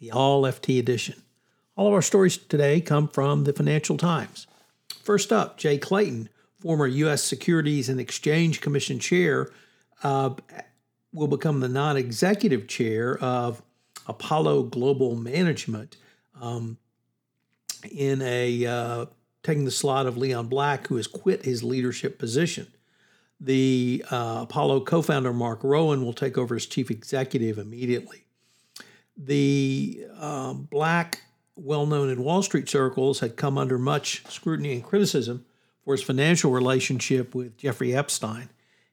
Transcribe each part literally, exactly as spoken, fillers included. The All F T edition. All of our stories today come from the Financial Times. First up, Jay Clayton, former U S Securities and Exchange Commission chair, uh, will become the non-executive chair of Apollo Global Management um, in a uh, taking the slot of Leon Black, who has quit his leadership position. The uh, Apollo co-founder, Mark Rowan, will take over as chief executive immediately. The uh, Black, well-known in Wall Street circles, had come under much scrutiny and criticism for his financial relationship with Jeffrey Epstein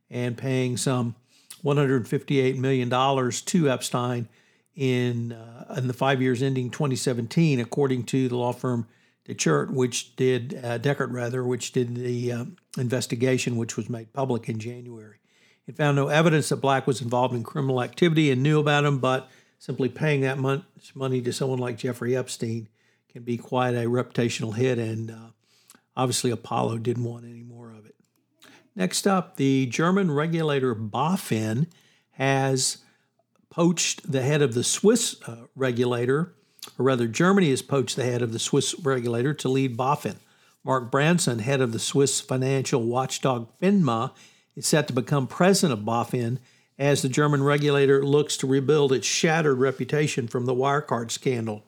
and paying some one hundred fifty-eight million dollars to Epstein in uh, in the five years ending twenty seventeen, according to the law firm Dechert, which did uh, Dechert rather, which did the um, investigation, which was made public in January. It found no evidence that Black was involved in criminal activity and knew about him, but simply paying that much money to someone like Jeffrey Epstein can be quite a reputational hit, and uh, obviously Apollo didn't want any more of it. Next up, the German regulator BaFin has poached the head of the Swiss uh, regulator, or rather Germany has poached the head of the Swiss regulator to lead BaFin. Mark Branson, head of the Swiss financial watchdog FINMA, is set to become president of BaFin as the German regulator looks to rebuild its shattered reputation from the Wirecard scandal.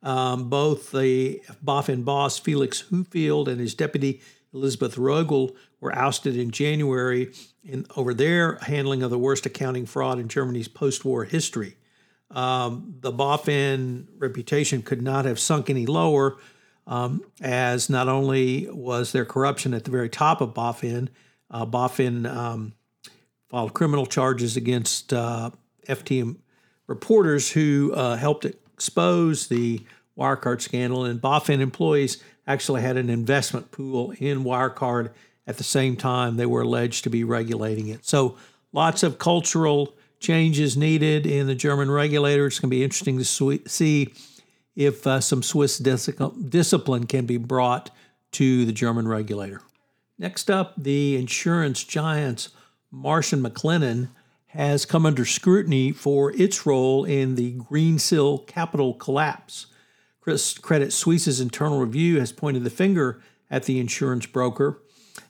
Um, both the BaFin boss, Felix Hufeld, and his deputy, Elisabeth Roegele, were ousted in January in, over their handling of the worst accounting fraud in Germany's post-war history. Um, the BaFin reputation could not have sunk any lower, um, as not only was there corruption at the very top of BaFin, uh, BaFin... Um, filed criminal charges against uh, F T M reporters who uh, helped expose the Wirecard scandal, and BaFin employees actually had an investment pool in Wirecard at the same time they were alleged to be regulating it. So lots of cultural changes needed in the German regulator. It's going to be interesting to see if uh, some Swiss dis- discipline can be brought to the German regulator. Next up, the insurance giants Marsh and McLennan has come under scrutiny for its role in the Greensill capital collapse. Credit Suisse's internal review has pointed the finger at the insurance broker,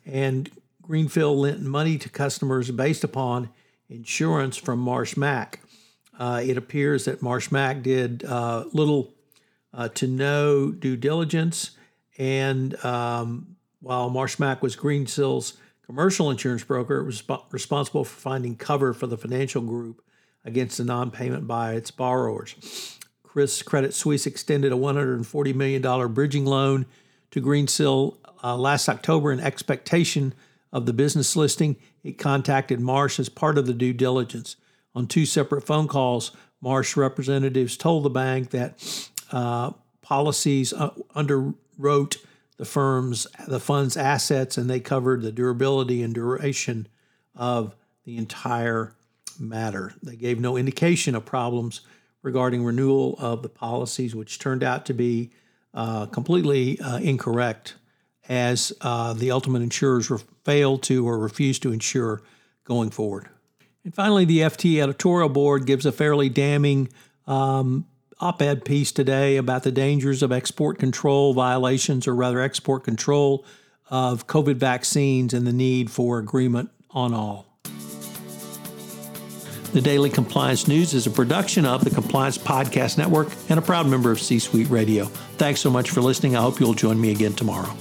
and Greensill lent money to customers based upon insurance from Marsh Mac. Uh, it appears that Marsh Mac did uh, little uh, to no due diligence, and um, while Marsh Mac was Greensill's commercial insurance broker, was responsible for finding cover for the financial group against the non-payment by its borrowers. Credit Suisse extended a one hundred forty million dollars bridging loan to Greensill uh, last October in expectation of the business listing. It contacted Marsh as part of the due diligence. On two separate phone calls, Marsh representatives told the bank that uh, policies uh, underwrote the firm's, the fund's assets, and they covered the durability and duration of the entire matter. They gave no indication of problems regarding renewal of the policies, which turned out to be uh, completely uh, incorrect, as uh, the ultimate insurers re- failed to or refused to insure going forward. And finally, the F T editorial board gives a fairly damning um op-ed piece today about the dangers of export control violations, or rather export control of COVID vaccines, and the need for agreement on all. The Daily Compliance News is a production of the Compliance Podcast Network and a proud member of C-Suite Radio. Thanks so much for listening. I hope you'll join me again tomorrow.